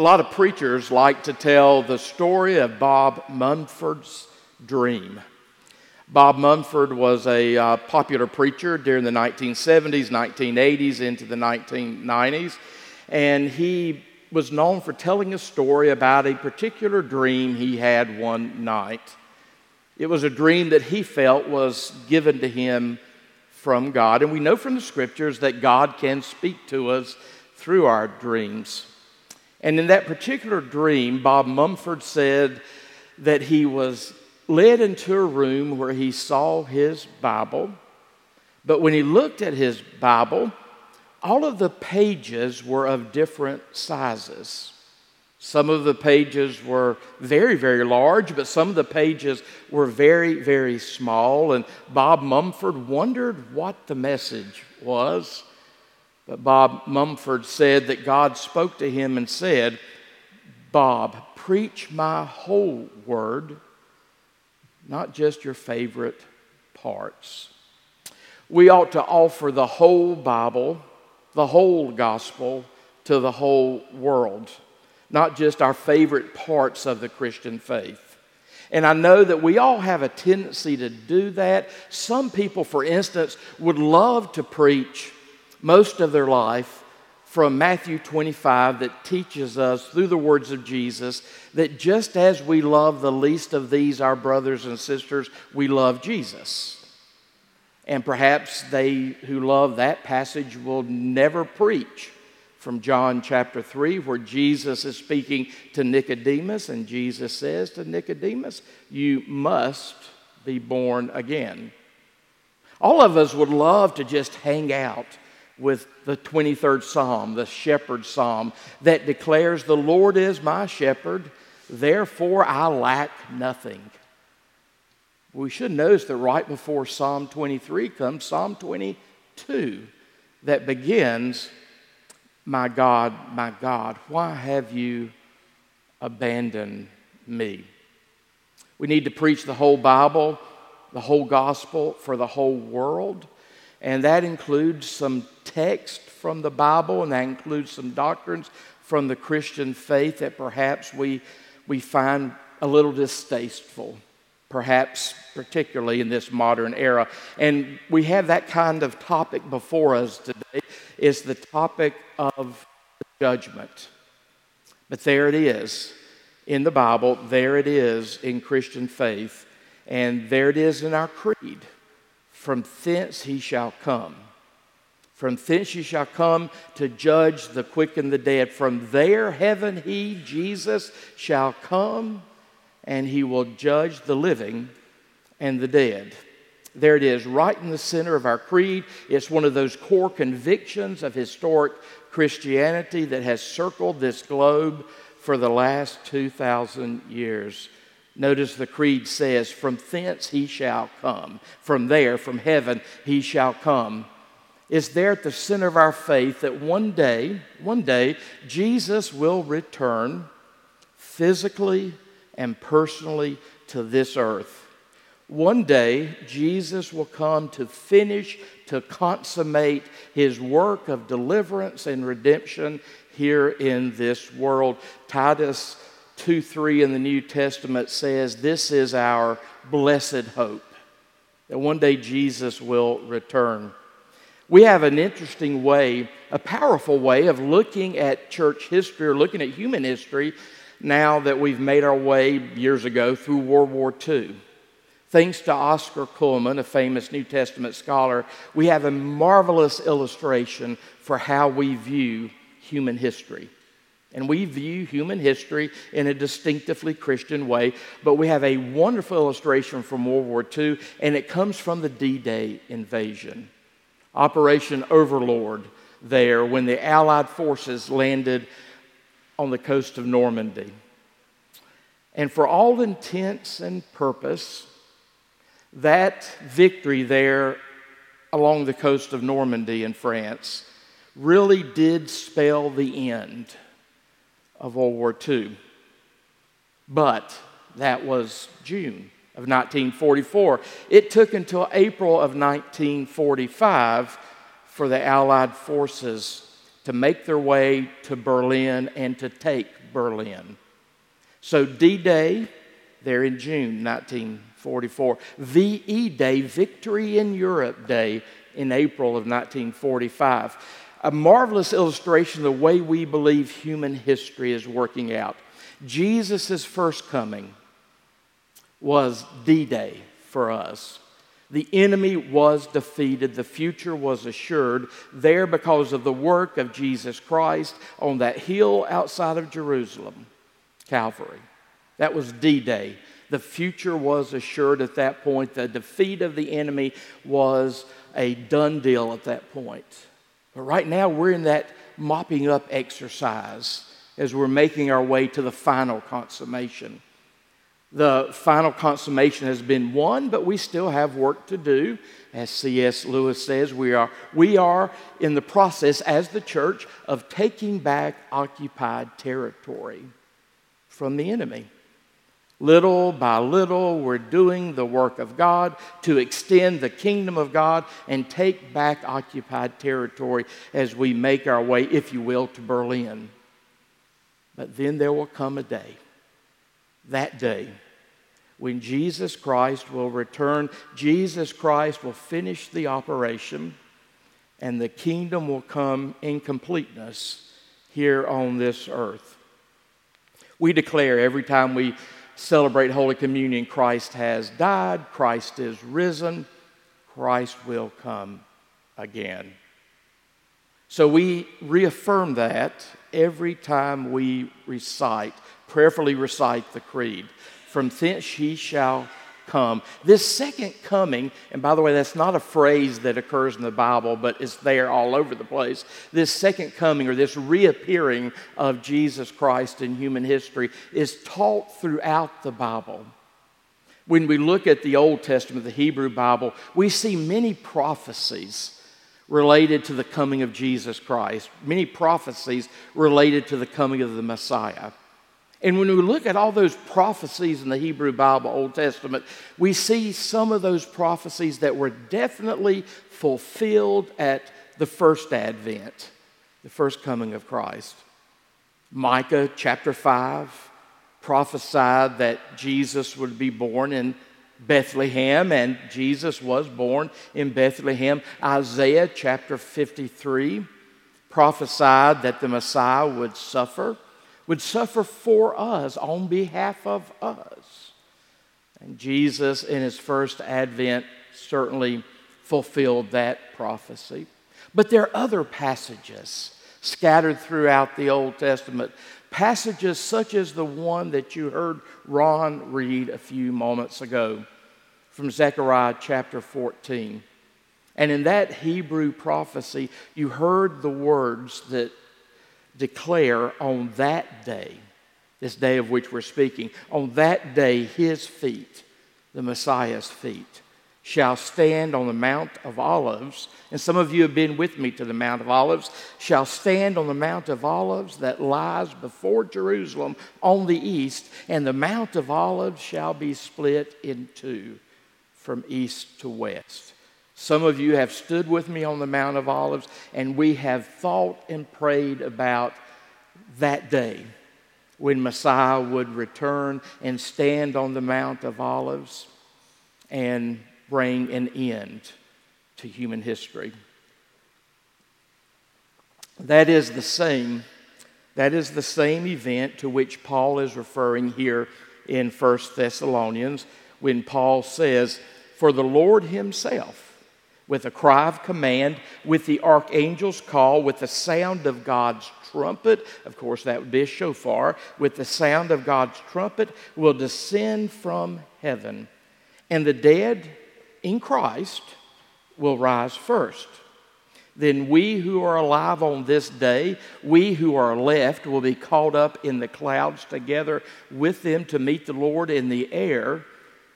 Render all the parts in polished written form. A lot of preachers like to tell the story of Bob Mumford's dream. Bob Mumford was a popular preacher during the 1970s, 1980s, into the 1990s, and he was known for telling a story about a particular dream he had one night. It was a dream that he felt was given to him from God, and we know from the Scriptures that God can speak to us through our dreams. And in that particular dream, Bob Mumford said that he was led into a room where he saw his Bible, but when he looked at his Bible, all of the pages were of different sizes. Some of the pages were very, very large, but some of the pages were very, very small, and Bob Mumford wondered what the message was. But Bob Mumford said that God spoke to him and said, "Bob, preach my whole word, not just your favorite parts." We ought to offer the whole Bible, the whole gospel, to the whole world, not just our favorite parts of the Christian faith. And I know that we all have a tendency to do that. Some people, for instance, would love to preach most of their life from Matthew 25 that teaches us through the words of Jesus that just as we love the least of these, our brothers and sisters, we love Jesus. And perhaps they who love that passage will never preach from John chapter 3, where Jesus is speaking to Nicodemus, and Jesus says to Nicodemus, "You must be born again." All of us would love to just hang out with the 23rd Psalm, the shepherd's psalm, that declares, "The Lord is my shepherd, therefore I lack nothing." We should notice that right before Psalm 23 comes Psalm 22 that begins, "My God, my God, why have you abandoned me?" We need to preach the whole Bible, the whole gospel for the whole world, and that includes some text from the Bible, and that includes some doctrines from the Christian faith that perhaps we find a little distasteful, perhaps particularly in this modern era. And we have that kind of topic before us today. It's the topic of judgment. But there it is in the Bible, there it is in Christian faith, and there it is in our creed. From thence he shall come. From thence he shall come to judge the quick and the dead. From there heaven he, Jesus, shall come, and he will judge the living and the dead. There it is, right in the center of our creed. It's one of those core convictions of historic Christianity that has circled this globe for the last 2,000 years. Notice the creed says, "From thence he shall come." From there, from heaven, he shall come. It's there at the center of our faith that one day, Jesus will return physically and personally to this earth. One day, Jesus will come to finish, to consummate his work of deliverance and redemption here in this world. Titus 2:3 in the New Testament says this is our blessed hope, that one day Jesus will return. We have an interesting way, a powerful way of looking at church history or looking at human history now that we've made our way years ago through World War II. Thanks to Oscar Cullmann, a famous New Testament scholar, we have a marvelous illustration for how we view human history. And we view human history in a distinctively Christian way, but we have a wonderful illustration from World War II, and it comes from the D-Day invasion. Operation Overlord there, when the Allied forces landed on the coast of Normandy. And for all intents and purpose, that victory there along the coast of Normandy in France really did spell the end of World War II. But that was June of 1944. It took until April of 1945 for the Allied forces to make their way to Berlin and to take Berlin. So D-Day, there in June 1944. VE Day, Victory in Europe Day, in April of 1945. A marvelous illustration of the way we believe human history is working out. Jesus' first coming was D-Day for us. The enemy was defeated. The future was assured there because of the work of Jesus Christ on that hill outside of Jerusalem, Calvary. That was D-Day. The future was assured at that point. The defeat of the enemy was a done deal at that point. But right now we're in that mopping up exercise as we're making our way to the final consummation. The final consummation has been won, but we still have work to do. As C.S. Lewis says, we are in the process as the church of taking back occupied territory from the enemy. Little by little, we're doing the work of God to extend the kingdom of God and take back occupied territory as we make our way, if you will, to Berlin. But then there will come a day. That day when Jesus Christ will return, Jesus Christ will finish the operation, and the kingdom will come in completeness here on this earth. We declare every time we celebrate Holy Communion, Christ has died, Christ is risen, Christ will come again. So we reaffirm that every time we prayerfully recite the creed. From thence he shall come. This second coming, and by the way, that's not a phrase that occurs in the Bible, but it's there all over the place. This second coming, or this reappearing of Jesus Christ in human history, is taught throughout the Bible. When we look at the Old Testament, the Hebrew Bible, we see many prophecies related to the coming of Jesus Christ, many prophecies related to the coming of the Messiah. And when we look at all those prophecies in the Hebrew Bible, Old Testament, we see some of those prophecies that were definitely fulfilled at the first advent, the first coming of Christ. Micah chapter 5 prophesied that Jesus would be born in Bethlehem, and Jesus was born in Bethlehem. Isaiah chapter 53 prophesied that the Messiah would suffer for us, on behalf of us. And Jesus, in his first advent, certainly fulfilled that prophecy. But there are other passages scattered throughout the Old Testament, passages such as the one that you heard Ron read a few moments ago from Zechariah chapter 14. And in that Hebrew prophecy, you heard the words that declare, on that day, this day of which we're speaking, on that day his feet, the Messiah's feet, shall stand on the Mount of Olives. And some of you have been with me to the Mount of Olives. Shall stand on the Mount of Olives that lies before Jerusalem on the east, and the Mount of Olives shall be split in two from east to west. Some of you have stood with me on the Mount of Olives, and we have thought and prayed about that day when Messiah would return and stand on the Mount of Olives and bring an end to human history. That is the same event to which Paul is referring here in 1 Thessalonians when Paul says, "For the Lord himself, with a cry of command, with the archangel's call, with the sound of God's trumpet," of course that would be a shofar, "with the sound of God's trumpet will descend from heaven, and the dead in Christ will rise first. Then we who are alive on this day, we who are left, will be caught up in the clouds together with them to meet the Lord in the air.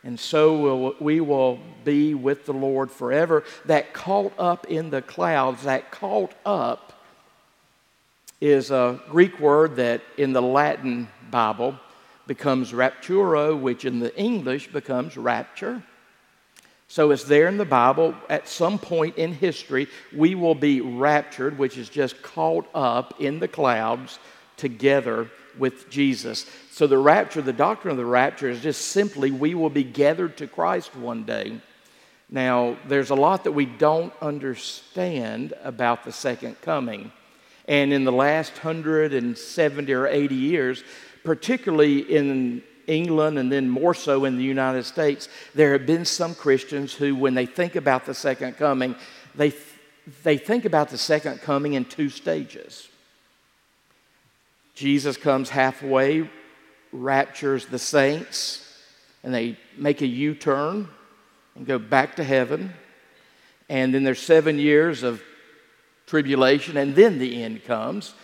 And so we will be with the Lord forever." That "caught up in the clouds," that "caught up," is a Greek word that in the Latin Bible becomes rapturo, which in the English becomes rapture. So it's there in the Bible. At some point in history, we will be raptured, which is just caught up in the clouds together with Jesus. So the rapture, the doctrine of the rapture is just simply we will be gathered to Christ one day. Now, there's a lot that we don't understand about the second coming. And in the last 170 or 80 years, particularly in England and then more so in the United States, there have been some Christians who, when they think about the second coming, they think about the second coming in two stages. Jesus comes halfway, raptures the saints, and they make a U-turn and go back to heaven. And then there's 7 years of tribulation, and then the end comes.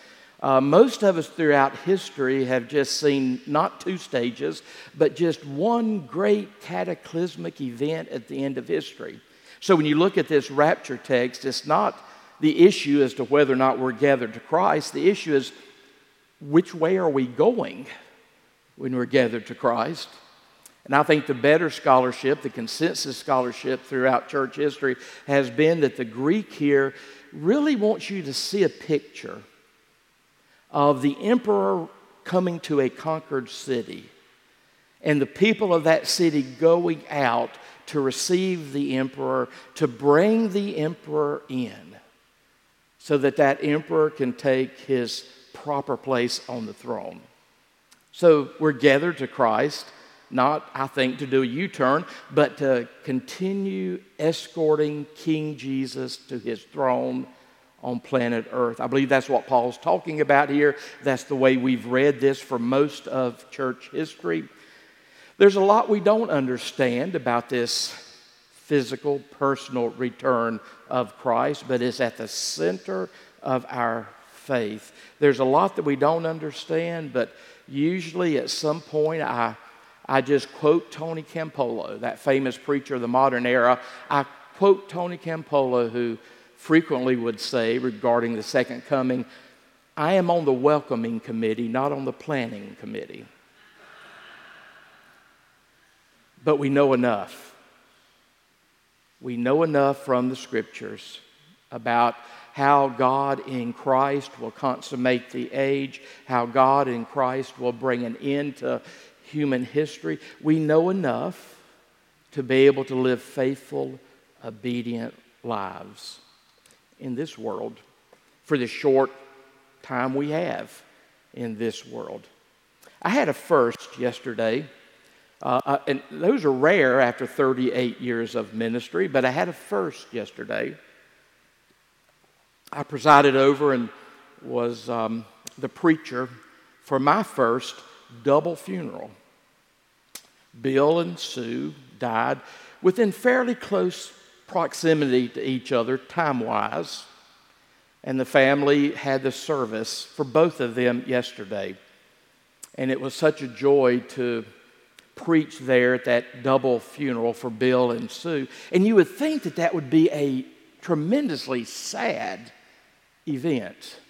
Most of us throughout history have just seen not two stages, but just one great cataclysmic event at the end of history. So when you look at this rapture text, it's not the issue as to whether or not we're gathered to Christ. The issue is, which way are we going when we're gathered to Christ? And I think the better scholarship, the consensus scholarship throughout church history, has been that the Greek here really wants you to see a picture of the emperor coming to a conquered city and the people of that city going out to receive the emperor, to bring the emperor in so that that emperor can take his proper place on the throne. So we're gathered to Christ, not, I think, to do a U-turn, but to continue escorting King Jesus to his throne on planet Earth. I believe that's what Paul's talking about here. That's the way we've read this for most of church history. There's a lot we don't understand about this physical, personal return of Christ, but it's at the center of our faith. There's a lot that we don't understand, but usually at some point I just quote Tony Campolo, that famous preacher of the modern era. I quote Tony Campolo, who frequently would say regarding the second coming, "I am on the welcoming committee, not on the planning committee." But we know enough. We know enough from the scriptures about how God in Christ will consummate the age, how God in Christ will bring an end to human history. We know enough to be able to live faithful, obedient lives in this world for the short time we have in this world. I had a first yesterday, and those are rare after 38 years of ministry, but I had a first yesterday. I presided over and was the preacher for my first double funeral. Bill and Sue died within fairly close proximity to each other, time-wise, and the family had the service for both of them yesterday. And it was such a joy to preach there at that double funeral for Bill and Sue. And you would think that that would be a tremendously sad event,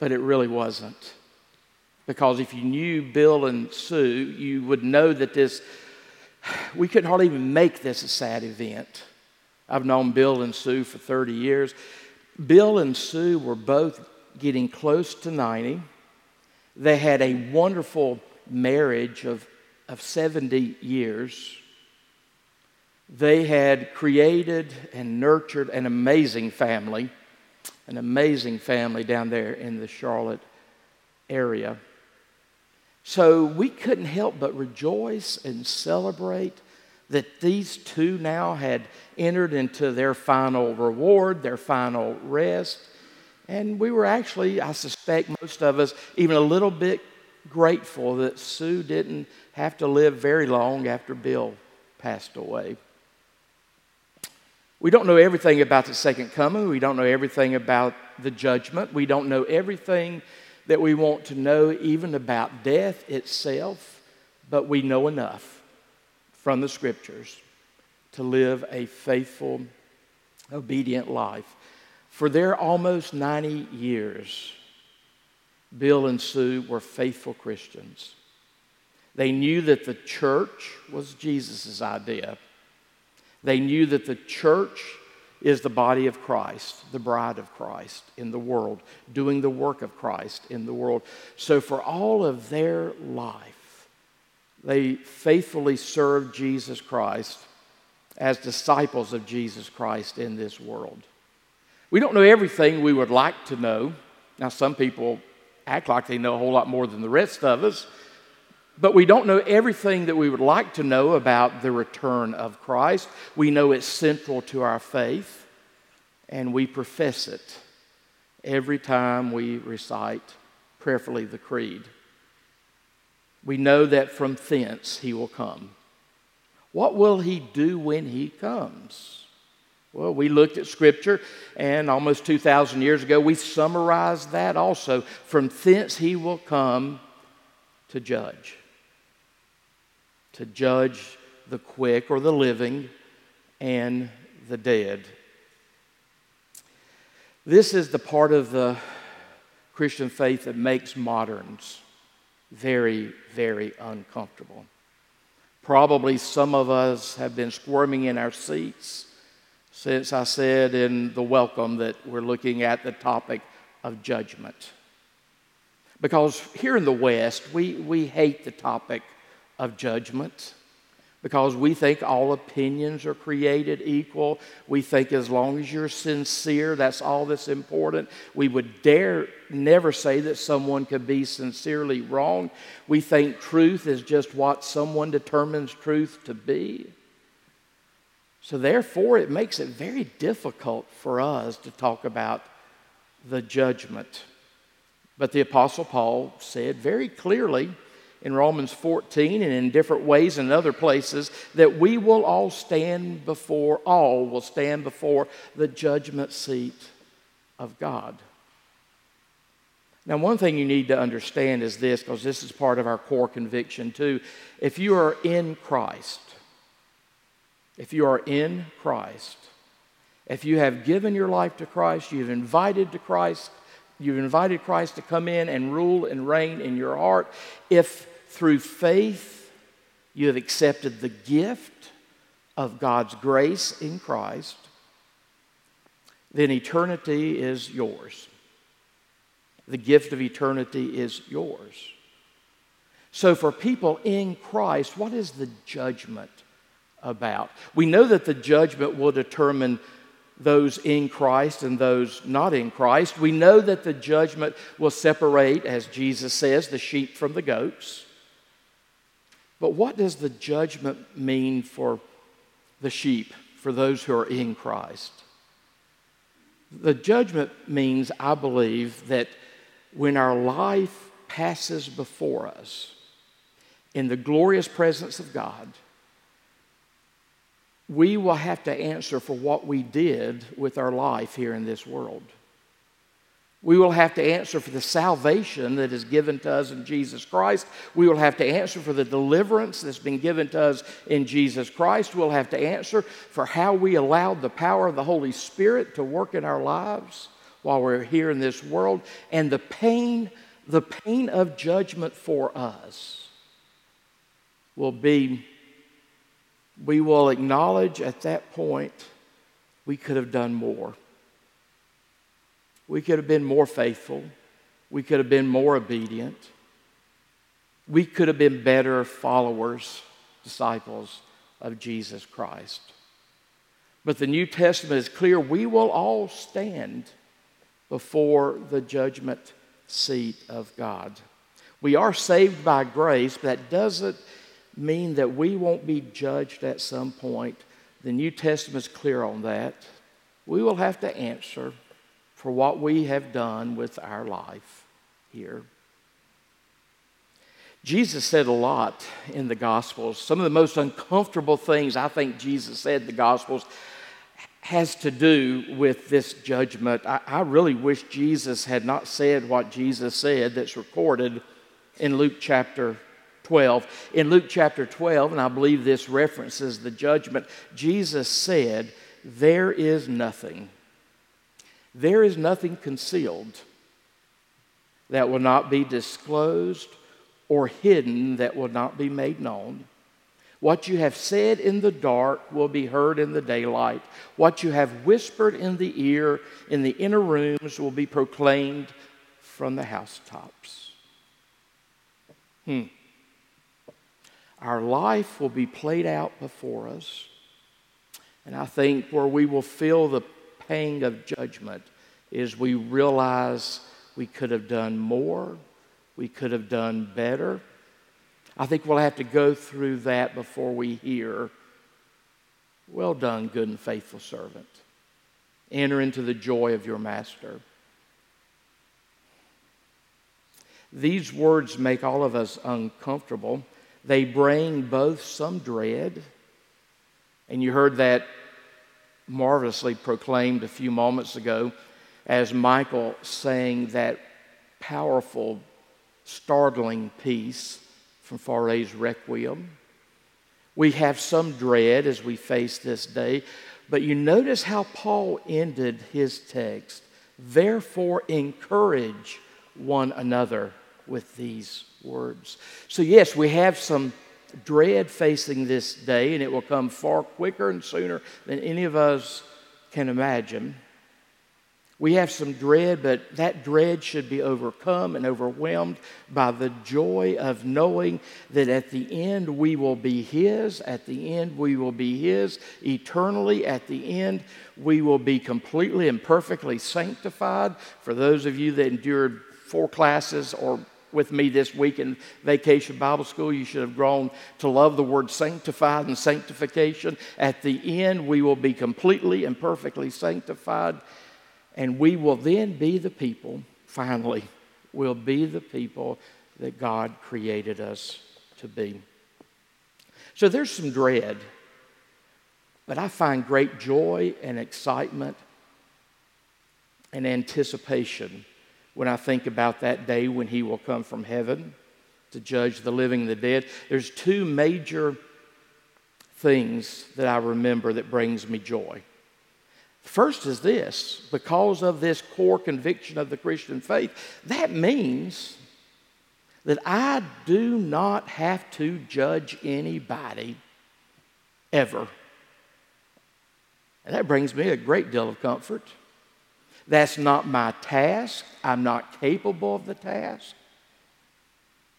but it really wasn't. Because if you knew Bill and Sue, you would know that we couldn't hardly even make this a sad event. I've known Bill and Sue for 30 years. Bill and Sue were both getting close to 90. They had a wonderful marriage of 70 years. They had created and nurtured an amazing family down there in the Charlotte area. So we couldn't help but rejoice and celebrate that these two now had entered into their final reward, their final rest. And we were actually, I suspect most of us, even a little bit grateful that Sue didn't have to live very long after Bill passed away. We don't know everything about the second coming. We don't know everything about the judgment. We don't know everything that we want to know even about death itself, but we know enough from the scriptures to live a faithful, obedient life. For their almost 90 years, Bill and Sue were faithful Christians. They knew that the church was Jesus' idea. They knew that the church is the body of Christ, the bride of Christ in the world, doing the work of Christ in the world. So for all of their life, they faithfully served Jesus Christ as disciples of Jesus Christ in this world. We don't know everything we would like to know. Now, some people act like they know a whole lot more than the rest of us, but we don't know everything that we would like to know about the return of Christ. We know it's central to our faith, and we profess it every time we recite prayerfully the creed. We know that from thence he will come. What will he do when he comes? Well, we looked at Scripture, and almost 2,000 years ago, we summarized that also. From thence he will come to judge. To judge the quick or the living and the dead. This is the part of the Christian faith that makes moderns very, very uncomfortable. Probably some of us have been squirming in our seats since I said in the welcome that we're looking at the topic of judgment. Because here in the West, we hate the topic of judgment because we think all opinions are created equal. We think as long as you're sincere, that's all that's important. We would dare never say that someone could be sincerely wrong. We think truth is just what someone determines truth to be. So therefore, it makes it very difficult for us to talk about the judgment. But the Apostle Paul said very clearly in Romans 14 and in different ways in other places that we will all will stand before the judgment seat of God. Now, one thing you need to understand is this, because this is part of our core conviction too. If you are in Christ, if you have given your life to Christ, you've invited Christ to come in and rule and reign in your heart. If through faith you have accepted the gift of God's grace in Christ, then eternity is yours. The gift of eternity is yours. So for people in Christ, what is the judgment about? We know that the judgment will determine those in Christ and those not in Christ. We know that the judgment will separate, as Jesus says, the sheep from the goats. But what does the judgment mean for the sheep, for those who are in Christ? The judgment means, I believe, that when our life passes before us in the glorious presence of God, we will have to answer for what we did with our life here in this world. We will have to answer for the salvation that is given to us in Jesus Christ. We will have to answer for the deliverance that's been given to us in Jesus Christ. We'll have to answer for how we allowed the power of the Holy Spirit to work in our lives while we're here in this world. And the pain of judgment for us will be, we will acknowledge at that point we could have done more. We could have been more faithful. We could have been more obedient. We could have been better followers, disciples of Jesus Christ. But the New Testament is clear. We will all stand before the judgment seat of God. We are saved by grace, but that doesn't mean that we won't be judged at some point. The New Testament's clear on that. We will have to answer for what we have done with our life here. Jesus said a lot in the Gospels. Some of the most uncomfortable things I think Jesus said in the Gospels has to do with this judgment. I really wish Jesus had not said what Jesus said that's recorded in Luke chapter 12. In Luke chapter 12, and I believe this references the judgment, Jesus said, there is nothing concealed that will not be disclosed or hidden that will not be made known, What you have said in the dark will be heard in the daylight. What you have whispered in the ear, in the inner rooms, will be proclaimed from the housetops. Our life will be played out before us. And I think where we will feel the pang of judgment is we realize we could have done more, we could have done better. I think we'll have to go through that before we hear, "Well done, good and faithful servant. Enter into the joy of your master." These words make all of us uncomfortable. They bring both some dread, and you heard that marvelously proclaimed a few moments ago as Michael sang that powerful, startling piece from Fauré's Requiem. We have some dread as we face this day, but you notice how Paul ended his text. Therefore, encourage one another with these words. So yes, we have some dread facing this day, and it will come far quicker and sooner than any of us can imagine. We have some dread, but that dread should be overcome and overwhelmed by the joy of knowing that at the end we will be His, at the end we will be His eternally, at the end we will be completely and perfectly sanctified. For those of you that endured 4 classes or with me this week in Vacation Bible School, you should have grown to love the word sanctified and sanctification. At the end, we will be completely and perfectly sanctified, and we will then be the people, finally, we'll be the people that God created us to be. So there's some dread, but I find great joy and excitement and anticipation when I think about that day when He will come from heaven to judge the living and the dead. There's 2 major things that I remember that brings me joy. First is this: because of this core conviction of the Christian faith, that means that I do not have to judge anybody ever. And that brings me a great deal of comfort. That's not my task. I'm not capable of the task.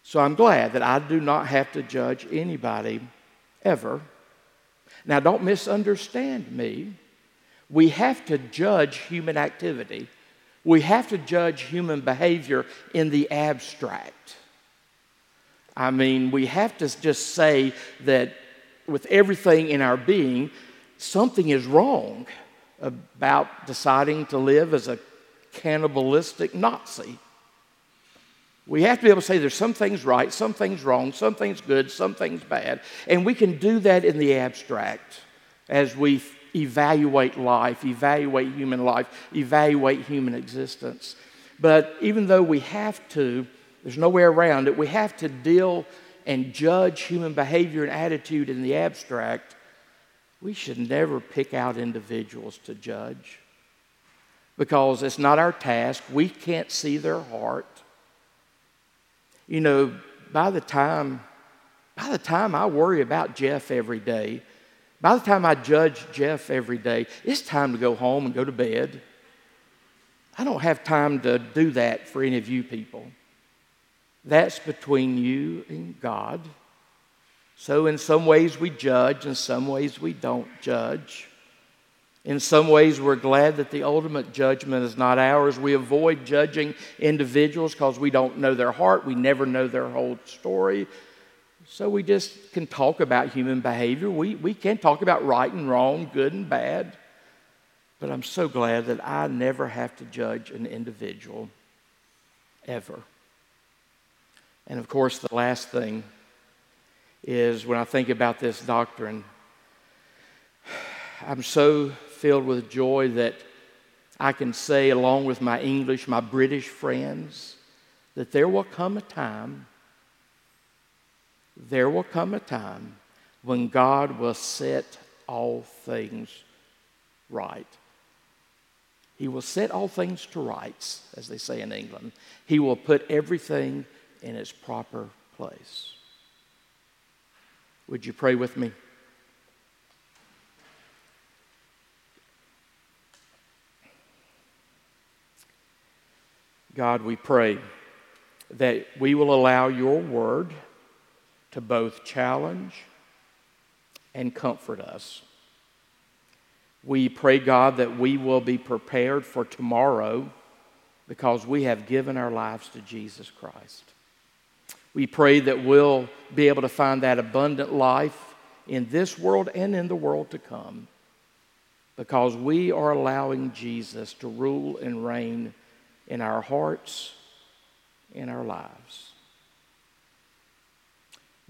So I'm glad that I do not have to judge anybody ever. Now, don't misunderstand me. We have to judge human activity. We have to judge human behavior in the abstract. I mean, we have to just say that with everything in our being, something is wrong about deciding to live as a cannibalistic Nazi. We have to be able to say there's some things right, some things wrong, some things good, some things bad. And we can do that in the abstract as we evaluate life, evaluate human life, evaluate human existence. But even though we have to, there's no way around it, we have to deal and judge human behavior and attitude in the abstract. We should never pick out individuals to judge, because it's not our task. We can't see their heart. You know, by the time I worry about Jeff every day, by the time I judge Jeff every day, it's time to go home and go to bed. I don't have time to do that for any of you people. That's between you and God. So in some ways we judge, in some ways we don't judge. In some ways we're glad that the ultimate judgment is not ours. We avoid judging individuals because we don't know their heart. We never know their whole story. So we just can talk about human behavior. We can talk about right and wrong, good and bad. But I'm so glad that I never have to judge an individual, ever. And of course the last thing is when I think about this doctrine, I'm so filled with joy that I can say, along with my English, my British friends, that there will come a time when God will set all things right. He will set all things to rights, as they say in England. He will put everything in its proper place. Would you pray with me? God, we pray that we will allow your word to both challenge and comfort us. We pray, God, that we will be prepared for tomorrow because we have given our lives to Jesus Christ. We pray that we'll be able to find that abundant life in this world and in the world to come because we are allowing Jesus to rule and reign in our hearts, in our lives.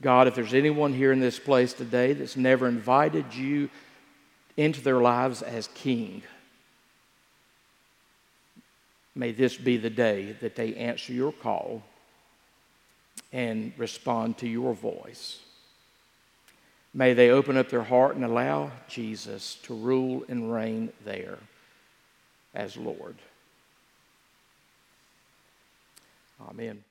God, if there's anyone here in this place today that's never invited you into their lives as King, may this be the day that they answer your call and respond to your voice. May they open up their heart and allow Jesus to rule and reign there as Lord. Amen.